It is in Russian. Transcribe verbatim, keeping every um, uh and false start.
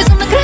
безумно красиво.